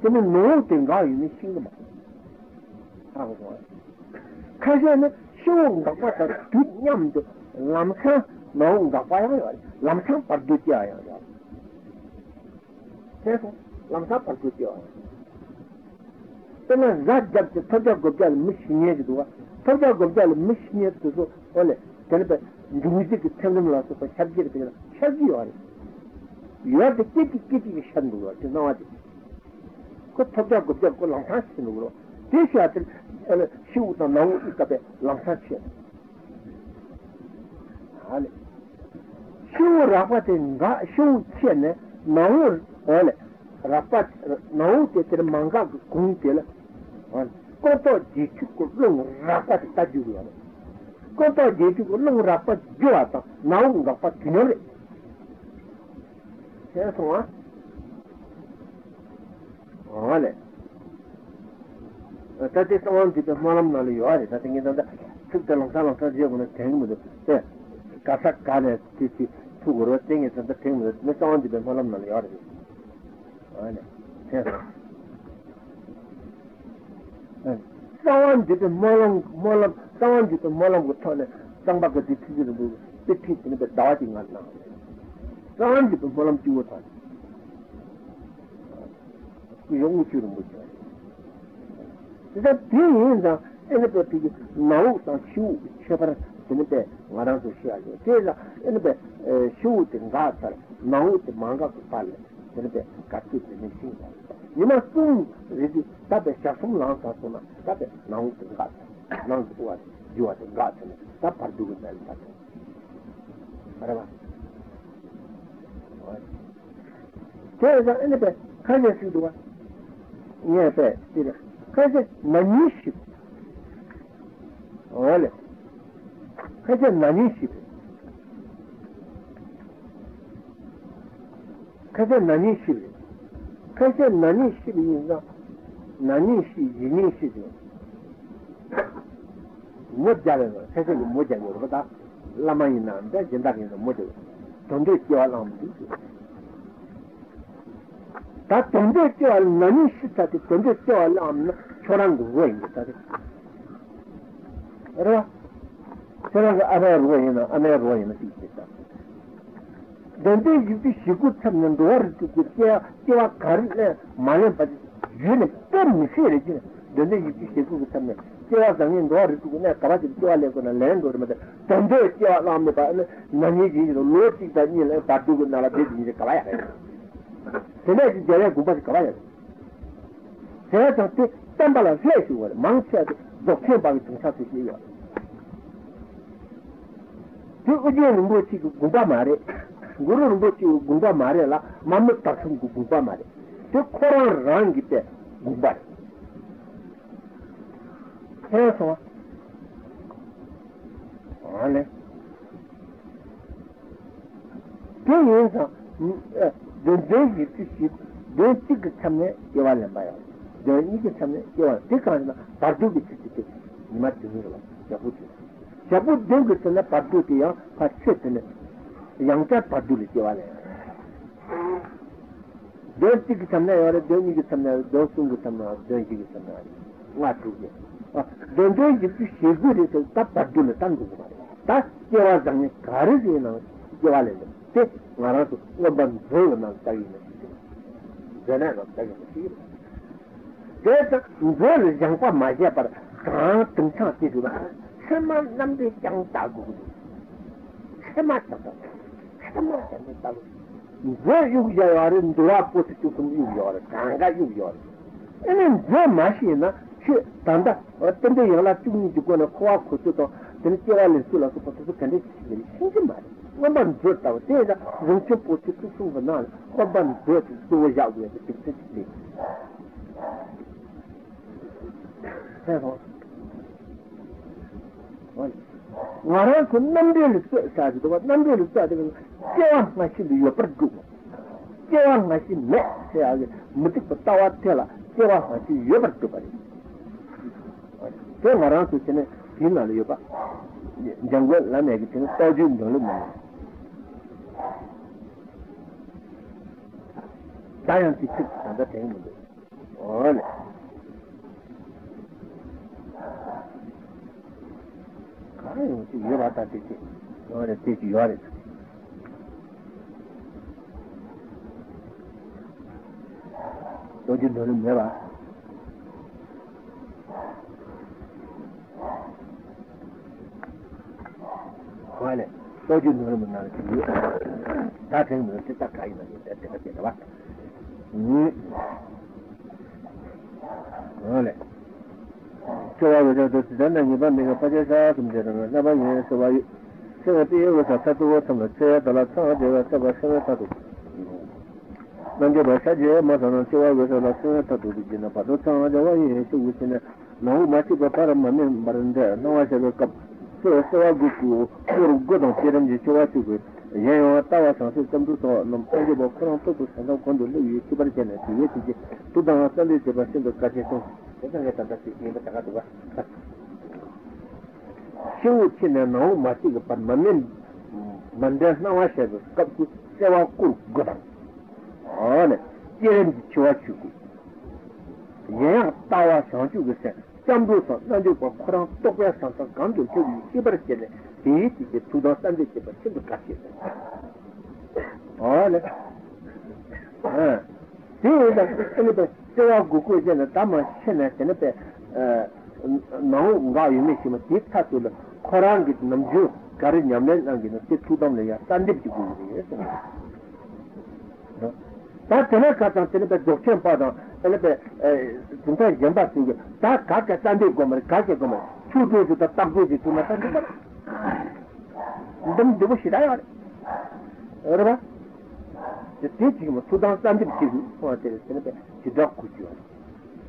그 노트는 가이미 신경만 하고 있어요. 그래서는 쉬운 것보다 두념도 남상 너무 가파요. 남상 버드지야요. 그래서 남상 버드지요. 때문에 자잡게 터져고별 미신이에도 터져고별 미신이에도 원래 그런데 누구지 그 생각으로서 샤지를 그냥 샤지요. 요한테 끼끼끼 샤는거 나와지. 그 토착급적 그 랑사치는 거로 대시한테 시우도 나오고 있다베 랑사치 아니 시우라바든가 시우치네 나올 원래 라파 나올 때들 망가 공이들 원 그것도 지축고 롱 라파 따지고요 그것도 지축고 롱 라파 좋았다 나온 라파 기념해 그래서 Olha, até tem um tipo de malam na lei, olha, até tem então tudo tão lançado de alguma tem muito, é, casa cara tipo tudo tem então tem muito, mas um tipo de malam na lei, olha, olha, é, um tipo de malam, um tipo de malam que tá né, tão bagulho de tipo de dawat engana, um tipo de malam que o tá 그 용우치는 거죠. 그래서 비행사 에너지 나우상 쇼 셔버 되는데 말아서 쉬어야죠. 그래서 에너지 쇼든 가서 나우트 망가 빨래. 그런데 같이 되는 신가. 이만 좀 이제 답에 샤송 나왔잖아. 답에 나우트 가서 나우트 와서 요한테 가서 답 받고 된다. 알아봐. 그래서 에너지 가면 수도가 Нет, это хотя на нищих. Оля. Хотя на нищих. Хотя на нищих. Хотя на нищих не знаю. На нищих и нищих. Вот дело. Хотя не модя не вот так. Ламай нам, да, деньги нам модя. Тонды делаем. 다 던데죠. 많이 시작이 던데죠. 안 저랑 그거입니다. 알아? 저랑 아래 보이나 아래 보이나 있다. 던데 유비 시구 참는 도어 그게 제가 가르네 많이 받지. 얘는 좀 미세지. 던데 유비 시구 참네. 제가 당연 도어 그거나 가라지 좋아하려고나 랜드로면 던데죠. 남다. 많이 지로 로티 다니는 바두고 나라 되지 가야 해. 제네지 제네 고바지 가봐요. 제가 저때 담발아 쇠시고 망치야. 저큰 방이 등차시지요. 저거는 뭐지 고바 말해. 고로는 뭐지 고바 말해라. 맘에 딱선 고바 말해. 저 코로나 랑기때 고바. 그래서 아네. 그래서 전쟁이 뜻이 전쟁이 참네 예완을 봐요. 전쟁이 참네 예완. 그러니까 바둑이 뜻이 이마트 누르라. 자부. 자부 된것은 바둑이야. 파츠는 양자 바둑이 예완이야. 전쟁이 참네 예완. 전쟁이 참네 전승이 참네 전쟁이 참네. 와두게. 전쟁이 뜻이 예고리서 딱 바둑을 딴 거고 말이야. 딱 예완이 가르지는 예완이야. 때 말아서 너만 보여만 살리는 전에는 살리는 그래서 이걸 장과 맞이해 봐라 다 등창해 주라 설마 남들 장 따고 설마 따고 설마 따고 이걸 유기자야 하는 돌아보스 조금 유기자야 장가 유기자야 얘는 왜 맛이 있나 단다 어떤 데 연락 중이 죽거나 코와 코스도 되는 깨알을 쏠라서 버텨서 근데 신경 말이야 Oban Jota, don't you put it to Suvan? Oban Jota, do as I will be. سيفوت وراء كنن ديل ساجد ودن ديل ساجد كيوان ماشي ليو بردو كيوان ماشي لا ساجد متك بتاوات تلا كيوان ماشي يو بردو بري كيوان راس كنن فينا ليو با جنگل لا ميك تن ساجد دولو ما دايان تي تي ساندا تيمو اول io ti io vado a te ora ti ti ora oggi non mi va quale oggi non mi va da te non ti sta caina te te va quale चौवां बजे तो सिद्धांत नहीं बन देगा पचासा समझेगा ना भाई ये चौवाई सेवटी ये वो साथ तो वो समझे तलाश ना जगह से बस में तातू नंगे बसा जो मसाला चौवां बजे तलाश में तातू दिखना पड़ता है जब ये ऐसे उसे ना नौ माची बापर मम्मी बरंदे नौ ऐसे लोग कब तो चौवां गुप्तू और गुप्तों केरम जी चौवां चुके ये वो तावा सांसे चंदू तो नंगे बॉक्सरों तो कुछ ना कौन दोले ये किपर चले ये चीज़ तो दांत ले जब ऐसे लोग काटे तो Kita lihat ada si ini bercakap juga. Siu cina nau masih depan mamin mandir nawa sebab kapku sewa kul godang. Oh ne, kirim cewa cukup. Yang tawa sangat juga sen. Jambu san, nanti kau kurang topya san san kandu cukup kibar cile. Ini tiga sudah sangat kibar cile berkasih. Oh ne, siu dah ini ber. चौवा गुकु जन तमा चने चने पे नौ गायु में शिम तीखा तो ल खोरांग की नमजू कार्य न्यामने लगी न तीखू दम ले यार तंदिब जुगु ले तार चने का चने पे जोखिम पादा चने पे तुम्हारे जंबा सिंगे तार काके तंदिब गमर काके गमर छुटो जुता तंबू जुतु न तंदिब दम जुबु शिराय वाले और बा Jadi, Sudan sendiri kiri, orang terus ini ber tidak kujuan.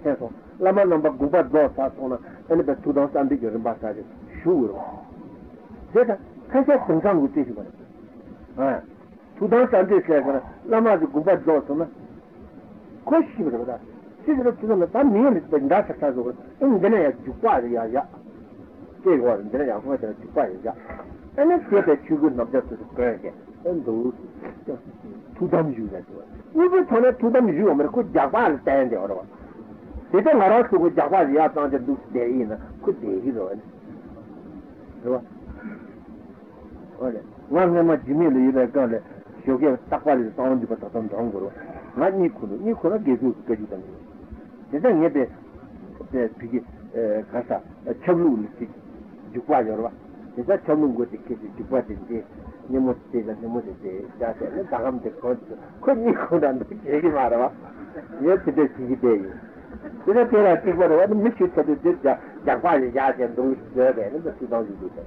Entah, lama nombor gubat dua saat orang ini ber Sudan sendiri jering bahasa je, sure. Jadi, kerja tentang uti sih mana. Ah, Sudan sendiri kerana lama tu gubat dua tu mana, khusyuk berada. Jadi, kita mesti niat berjalan secara jujur. Ini jenis jupar ya ya, keluar jenis yang macam jupar ya. Ini siapa cikgu nampak tu kerja, entah. Tudam juga tu. Ibu cina tudam juga mereka kau jagual tanya dia orang. Kita ngarang tu kau jagual dia tuan jadi dus deri na, kau deri tu kan. Tuan, orang orang macam Jimmy ni dia kau le, sebagai takwa dia tuan juga tak tanggung guru. Macam ni kuno geju geju tuan. Kita ni ada pergi kata cemlul ni jukwa orang. Kita cemlul kita kiri jukwa ni. Ni mesti, jadi ni tangan dekau, kau ni kau dah berjegi marah, ni tidak segi deh. Jadi terasa kira orang mesti satu jadi jaga jaga dong sebab ni mesti dong juga.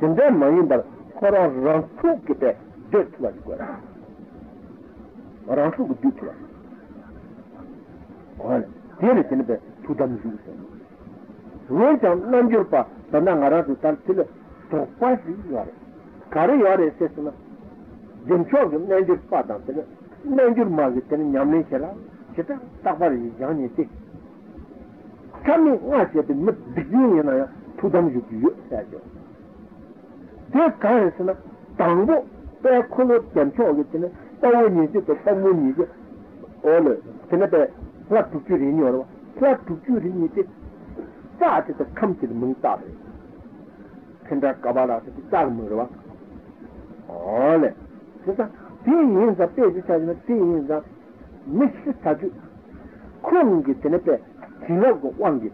Jadi main ber orang rancu kita jatuh juga, orang rancu jatuh. Orang dia ni sendiri tu dah muzik. Macam nanjur pa, tanah arah tu tak sila. Topaz juga, kari orang esoknya, jemcok jemnya jempa padam, jadi jemjur maju, jadi nyamni cila, kita takbar jangan itu. Kami orang jadi mendikini naya, tudam juga saja. Dia kari esoknya, tangguh, perkulut jemcok jadi, tahu ni je, oleh, jadi pelak tujuh ini orang, dah jadi kampi mengtar. Kena kawalan sekitar murah. Oh le, kita tiada yang pergi sahaja, tiada yang mesti sahaja. Kau mungkin terlepas, jinak kau wangi.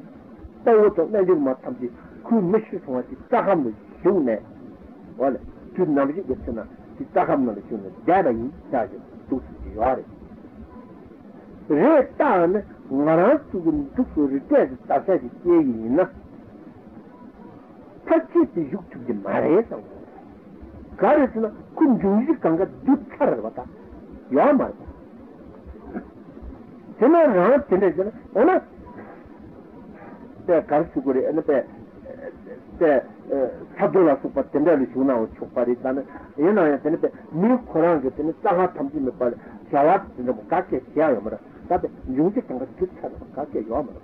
Tahu tu, nanti macam ni, kau mesti semua kita kamu june. Oh le, tu nampi kita, kita kamu nampi june. Jangan ini sahaja, tu siapa? Retan, orang tu pun tu suruh tak sahaja ini na. कच्चे तिजुक चुके मारे हैं सब कार्य से ना कुन जूझी कंगा दूध खर बता यार मार चले रात चले चले और ना te garsu gure ene te sadola supa tendali suna o chopari dana ena ya tene te mi khorang ge tene taha thamji me pal jawat tene ka ke kya yomra tabe yuji tanga kitcha ka ke yomra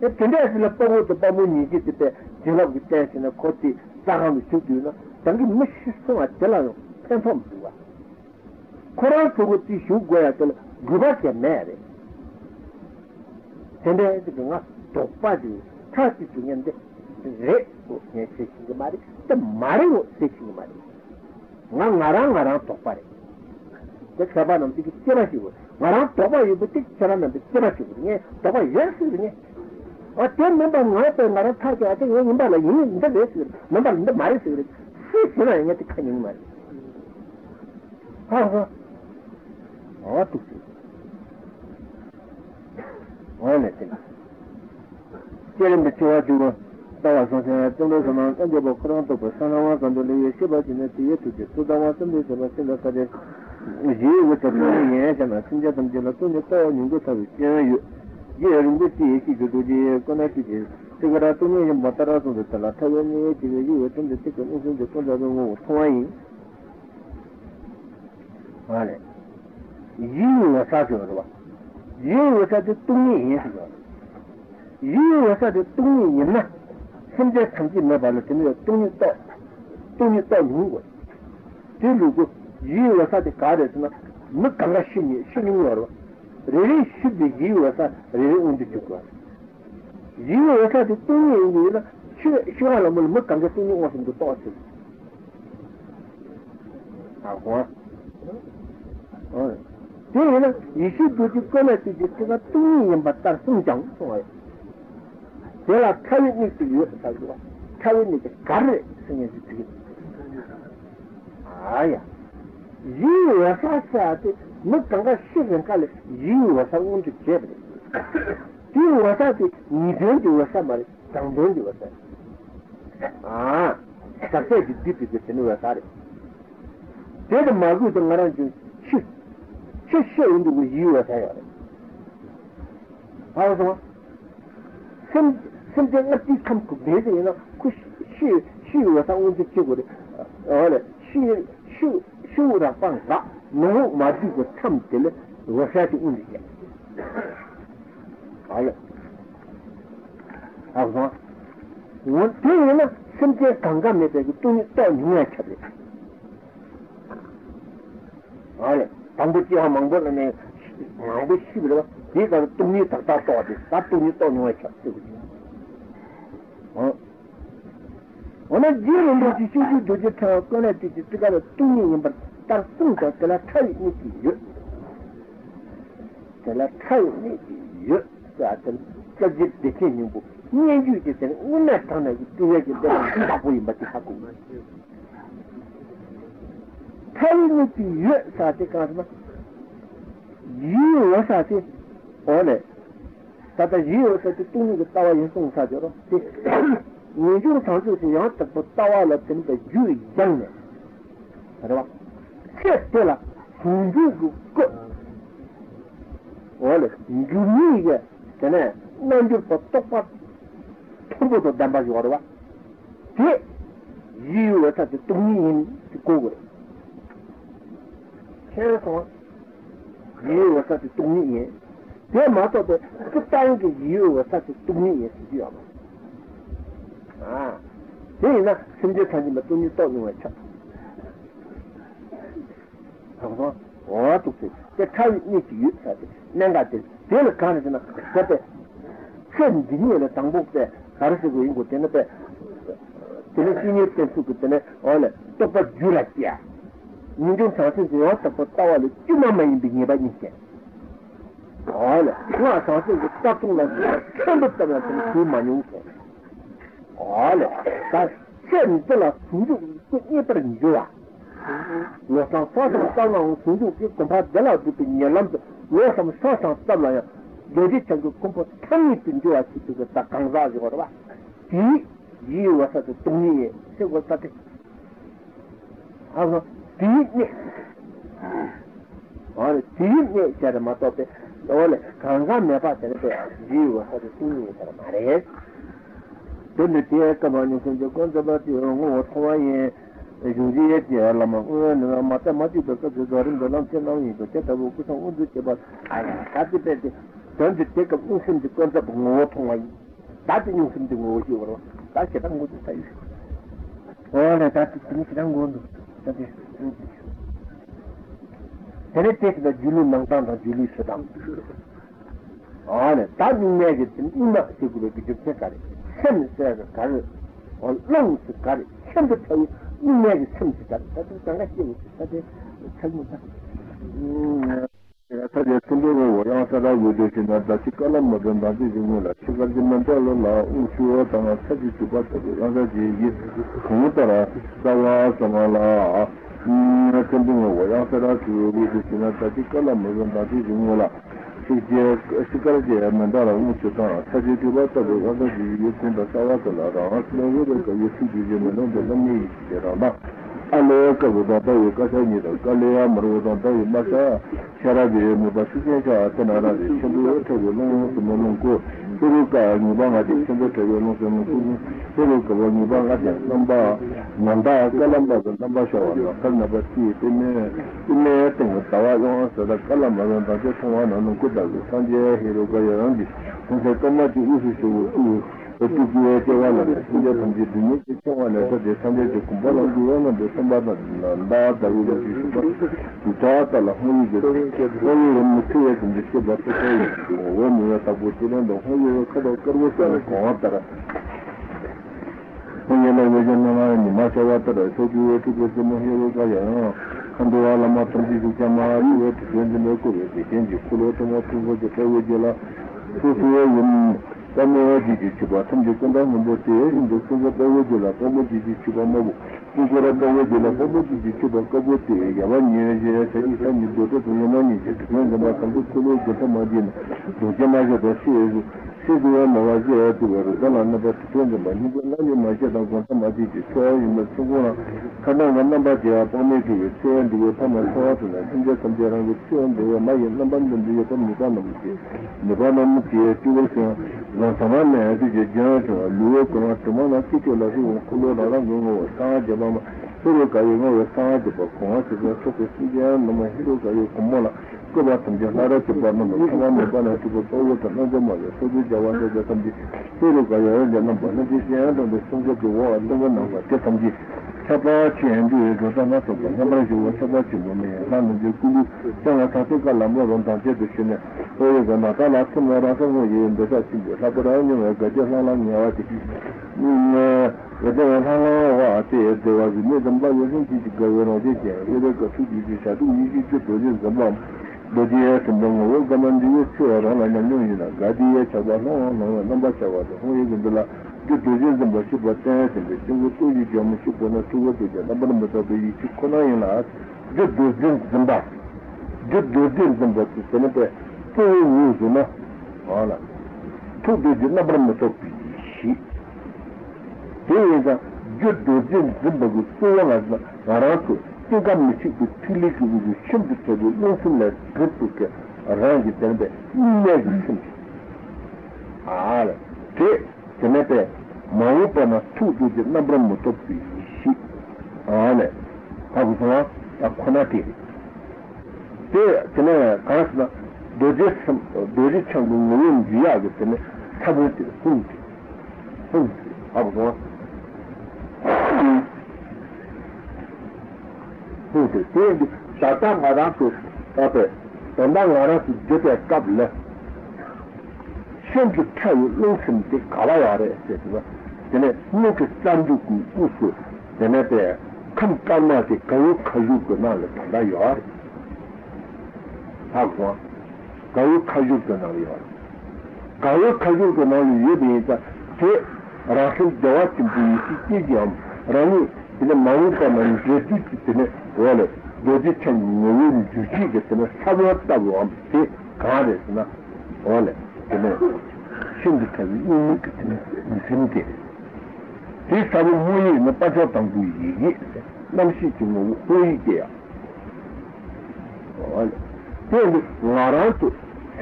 e tende la pago to pamu ni ji te jelo ge te tene koti taha mi chudu na tangi mish so atela no confirm duwa khorang to ti shu go ya tele guba ke mere tende de nga topa di tati tungende re o ne sechi mari te mari o sechi mari nga ngara topa re te khaba nam ti chera chi go ngara topa yu ti chera nam ti chera chi ne topa yes ne o te memba nga te ngara tha ke ate ye memba la yin nda le si memba nda mari si re si chera ne ti khani mari ha o tu我来听。这里面主要就是到晚上现在中国什么，那就不可能都不上了，我感觉也七八几年第一次就知道我准备什么，现在感觉也有一个自己去做作业，可能自己这个人自己就不同意。完了，一有我啥时候了吧？ 因为我在这东西也没，现在成绩没把了，真的要东西到，东西到如果，这如果因为我在这干的什么，没感觉是你，是你我了，人家是的，因为我在这东西里了，去去完了我们没感觉东西我什么都到去，啊我，嗯。 对了，你是不是跟那自己这个东西没打算讲出来？对了，看你这个，哎呀，因为啥子啊？没感觉是人家的，因为啥我们就接不了。啊，这个马路都马上就去。 这是我的意外才有的。还有什么？现在我地看不别的人了，去我上我就结果的，好了，去我上我就结果的，好了，去我上我的放假，农我就不参加了，我下去问你去，好了。 当不起好忙不了呢，忙不起不了，别个东西打打少的，打东西到你外头，这个。哦，我那几人都是就叫他过来，就这个东西把打送到，给他拆一地，给他拆一地，这个得听你不，你就给他，我那当然就对呀，给他打不赢，把他打过来。 他们的月啥的干什么？月我啥的，哦嘞，他的月啥的东西到我也送啥去了？对，你就常就是要得不到我了，真的有一样的，知道吧？这对了，从这个过，哦嘞，你就那个，咱就不到我了，真的有一样。 我说的东西，这马到的不单个有，我说的东西，这马到的不单个有，我说的东西。啊，所以呢，现在看你们东西到那外去，好不好？我读书，这看你几有啥的，难干的，别了干的呢，这的，这几年的当兵的，还是个英国的那边，这些年在中国的，这些年在苏格兰，哦嘞，都把鱼来夹。 你就尝试着要得不到了，就慢慢一点吧，你先。好了，我尝试着打中了，根本得不到，你忙用的。好了，但现在了，从这个一百人就啊，我上发展到了，从这个恐怕得了就比你那么，我什么上上到了呀，有的这个恐怕太紧张啊，这个打刚才的话了，第一，我说是中医，这个他的，好了，第一呢，家人们到的。Ole, kanga me passa de viu a rotina para maré. Donde tinha tamanho de contato um outro vai judie de ela uma matemática que eu dormi do não não e que tava com um do que basta. Ai, sabe de donde tem que função de contato um outro vai. Sabe não sim de hoje agora. Tá que tá muito sair. Olha, tá tudo que dá gondo. Tá tudo. Teretek da Julu Mantan da Julu Sadam. Olha, tá de média, inaccessível que eu sei, cara. Sem ser, cara. Ou não se, cara. Sem de teu, inédito, sem de cara. Tá tudo tão aquilo. Tá de calmo, tá. Tá de tudo, eu não sei lá o que tem nada. Se cala, mas não dá de nada. Se vai de mandar lá, o senhor tá na sede do bato. Anda de como tá, tá lá,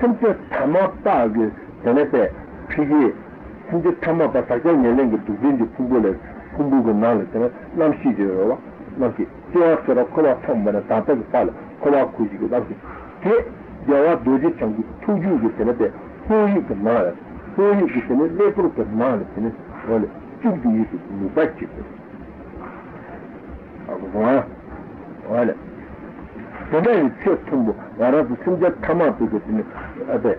심지어 참았다 그 전에서 피기 심지어 참았다 사건 열린 게 두빈지 풍부를 풍부가 나올 때는 남시지요 남시 제어스로 콜라 톰바나 따뜻하게 빨 콜라 구지고 남시 제 제와 도지 창고 투주기 때문에 호의가 나와 호의기 때문에 레프로가 나와 때문에 원래 준비해 주고 받지 아고와 원래 그다음에 쳤던 거 알아서 심지어 담아두거든요. 근데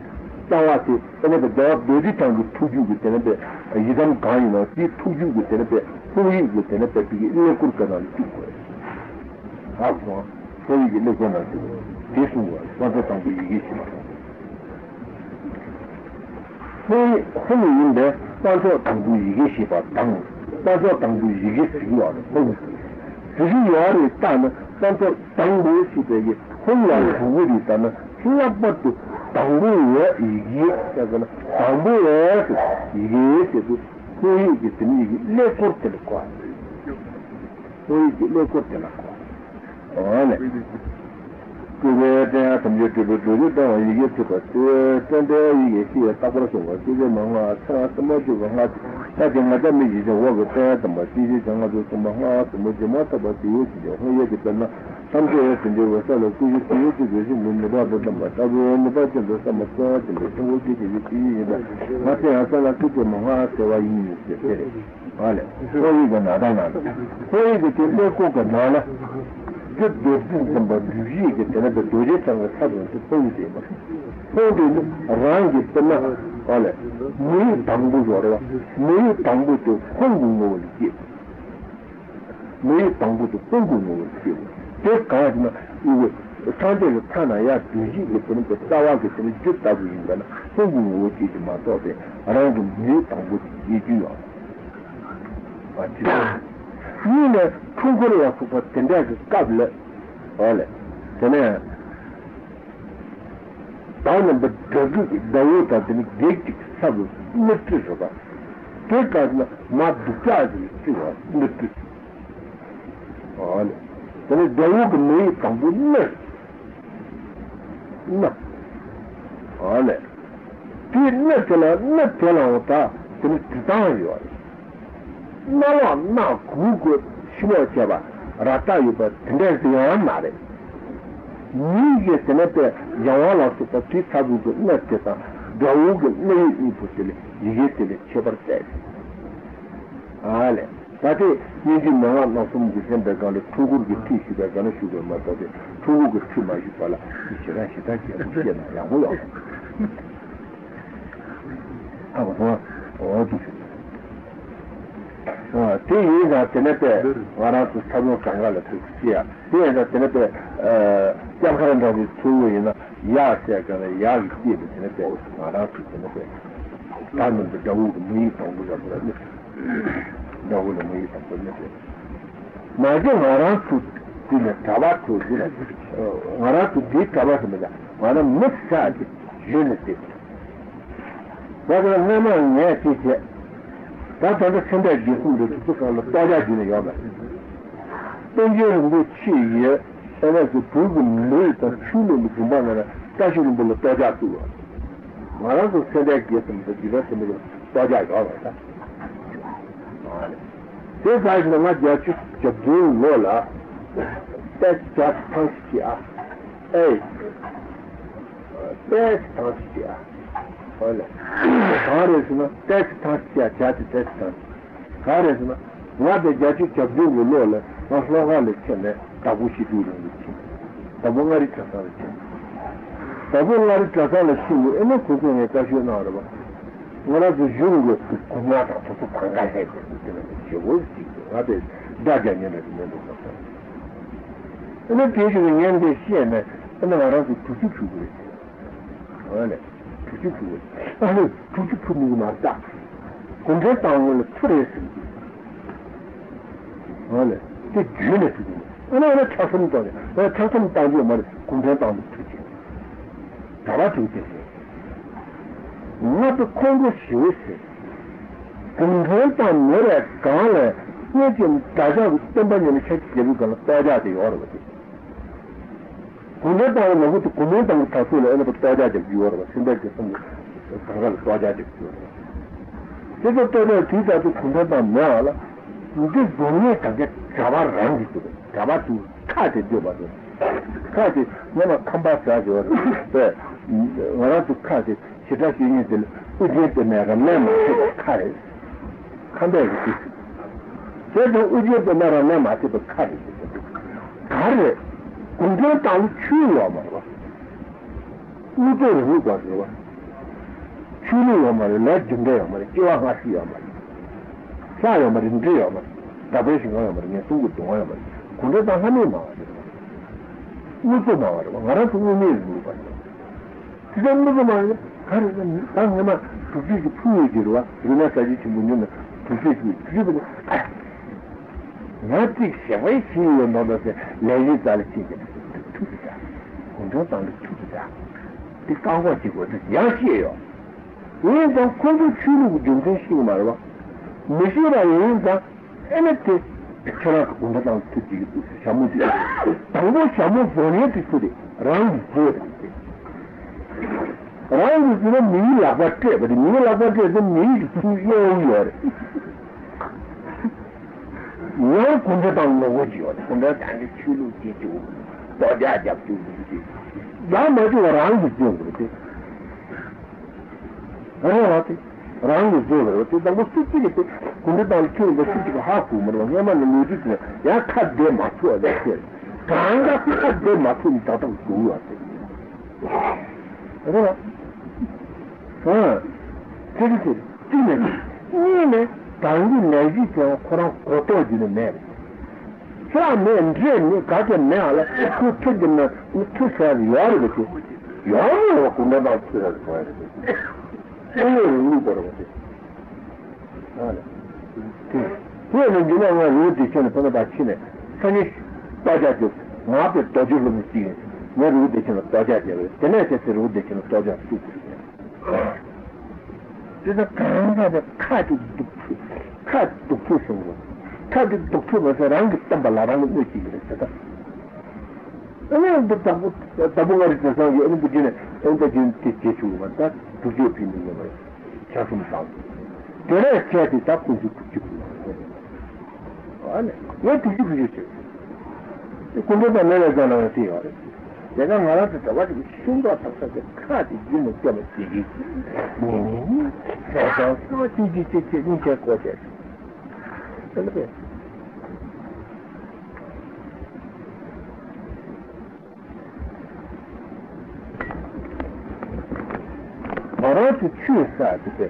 나와서 근데 더 도지탕도 투주고 되는데 이전 가이나 뒤 투주고 되는데 후이고 되는데 이게 이렇게 가는 거예요. 하고 저기 이렇게 가는 거예요. 계속 와서 또 이게 있어요. 네, 혼인인데 와서 또 이게 있어요. 와서 또 이게 있어요. 그리고 일단은 tanto tango si peghi con la furita ma la botto tango e gli chiedono tango e gli chiedono poi che temi le corte le qua poi le corte la qua vale che te ha compiuto tutto da gli che fatto tanto gli si è stato solo che non ha stato molto va ताकि मतलब मेरी जो वो करते हैं तो मस्ती से जंगल जो तुम वहाँ तो मुझे मत बताइए ये चीज़ है ये कितना समझे समझे वैसा लोग कुछ जैसे मुझे बात तो बता दो मुझे तो जैसा मतलब तो जैसे वो चीज़ ये ना मत ऐसा लगता है वहाँ से वही है फिर वाले कोई करना ना कोई कितने को करना ना जब दोस्तों संबंध भी कितने तो दोजे संग सब तो पहुँचे मत रांग कितना वाले मुझे तंबू जोड़ा मुझे तंबू तो पंगु मोल की मुझे तंबू तो पंगु मोल की तो काज में ये सांदे के खाना या दूजी के तुम को तावा के तुम जुटा भी नहीं बना पंगु मोल की जमा तो है अरांग मुझे तंबू ये जुआ अच्छा ये ना ठुकरे या कुछ तंदा के काबले वाले तने दाने बदल दावोता तने देख सब मिट्टी होगा che cosa ma bucati ciò metti vale se devo che noi cambiamo no vale pirne che la nota che ti taglio no no comunque si può chiama rataio per tendenza a mare mi che se ne per gialla su tutti sabugo metteta devo che noi impossibile 이게들이 쳐버렸어요. 아래, 다시 이제 뭐가 나서면 무슨 배관에 투구르기 티시 배관에 수고를 맡아대. 투구르기 티마시 발라. 이제라 시다지 무슨 양호야. 아, 뭐, 어디? 아, 뒤에가 때문에 와라서 사고 강가를 튀기야. 뒤에가 때문에 양하는 다리 투구이나 야세가나 야기 때문에 와라서 때문에 तानों पे जाऊँ तो मुझे ताऊँ जाऊँ तो नहीं जाऊँ तो मुझे ताऊँ नहीं माजे वारां सूट तीन चावात सूट नहीं वारां सूट दी चावात मिला वारां मिक्स आज जीने थे वारां नमन नया चीज़ है ताकि तो संदेश जीने दो तो कल ताज़ा जीने याद है तो ये लोग चीज़ है ऐसे तो पूर्व में तो चुने में घुमाना ताज़ा नहीं बोलो ताज़ा तू मारा तो सेंडर किया तुमसे जीवन से मिलो ताजा एक और था तो साइड में मत जाओ जब दूर लोला तेज चार पांच किया ए तेज पांच किया बोले कार इसमें तेज पांच किया चाची तेज पांच कार इसमें वहाँ पे जाओ जब दूर लोला मसला का लेकिन है तबूची दूर लेकिन तबूंगरी चला लेकिन तबूंगरी चला लेकिन वो इन्हें कुछ नहीं करते ना और बात वो ना तो ज़रूर कुम्हार का तो पंगा है जो वो सीखो आते दादा ने नहीं बोला इन्हें तेज़ नहीं आने से ना इन्हें वाला तो टूटूटूगे वाले टूटूटूगे अरे टूटूटूगे मारता उनके ताऊ ने थोड़े से वाले तो ज़रूर नहीं इन्हें छासम ताऊ जो मरे उनके ताऊ तारातु देते हैं ना तो कौन से हैं कंधोंता मेरे काल है ये जो ताजा उत्तम बने निश्चित जरूर करना ताजा दी और बने उनके ताऊ चूल हमारे उधर ही बात है वाह चूल हमारे लाज जिंदे हमारे चिवा हासी हमारे क्या हमारे जिंदे हमारे तबे सिंह हमारे ये सुगु तो हमारे कुंडे ताहा नहीं मारे उसे मारे हमारा तो नहीं है बात किधर मुझे मारे घर में ताऊ हमारे तुझे की पूरी जीवा रुना साजी चिमुन्यों में तुझे की Nothing, she may see you another lady that she gets to the dark. On the other hand, to the dark. The car was she was young here. We don't call the children with the machine, Marwa. Monsieur, I am that anything. The truck on the down to the Shamu. I was Shamu for it today. Round food. Round is not meal of a table, but the meal of a table is a meal to your. Io quando danno voglio quando danno ciulo di giù da già più di da ma tu rango giù te rati rango giù te da gusto ti te quando dal ciulo gusto ti ha fu ma non ma non mi dice ya cadde ma tu a te tanga cadde ma tu mi tata giù a te allora ah ti ne 당기 내지도 그런 고도지는 내. 처음엔 제일 가게 내가 그 틀은 틀을 열고 열고 그만 틀을 거야. 에이 이거 뭐. 아. 그래서 내가 요리 전에 보다 봤지네. 선이 빠져도 나한테 도저로 못해. 내가 요리 전에 빠져도 내가 제대로 요리 전에 빠져도 그래서 강가에 카드 카드 푸시고 카드 푸시면서 랑기 땀발라랑을 놓치게 됐다. 근데 답답하게 돼서 이런 부분에 엔더진 티치고 왔다. 두개 핀는 거야. 자품 싸우. 그래 캐티 잡고 죽고. 아니, 왜 뒤집고 있어? 근데 나 내가 전화를 해요. 내가 말한테 저거도 충분히 답답해. 카드 주면 되면 되지. 뭐. 그래서 소치지 지금 제거 돼. 근데 바로도 취사 그때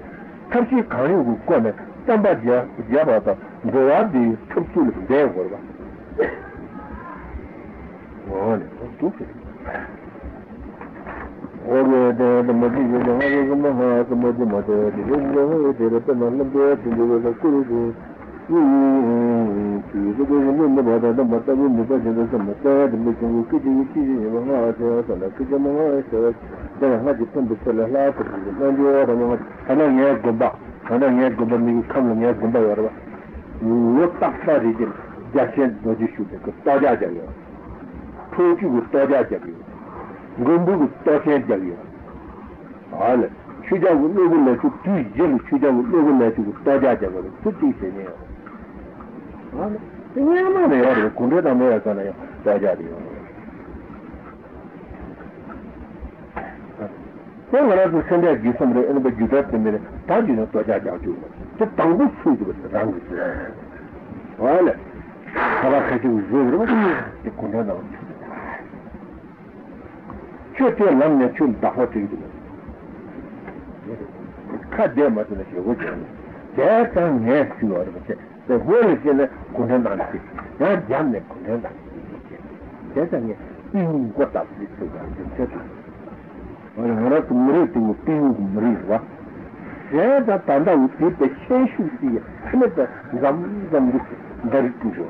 같이 가려고 꺼내 담바지야 잡아서 뭐야디 툭툭 대고 봐. 뭐 툭툭 오 Gumbu talking to you. All it. She doesn't know to do Jim, she doesn't know to study at the other. Put this in here. All it. The women are Kundra American. Then when I was sent out, you somebody anybody you got the minute, Taji not to judge out you. The tongue was food with the language. All it. The Kundra. Чёте ламня чём дахоты идёт. Каде матне чего делать? Я там не сюр вообще. Да воле деле кунданти. Я ямне кунданти. Я там не гота писуга. Он раз умрёт, ему пинг умрёт. Я да тогда успеет чешуси. Это зам даритужо.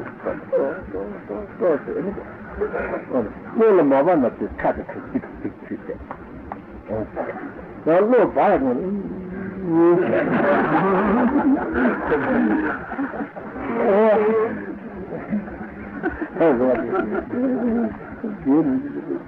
Well, my one of the cat is sick. Well, no, I don't know.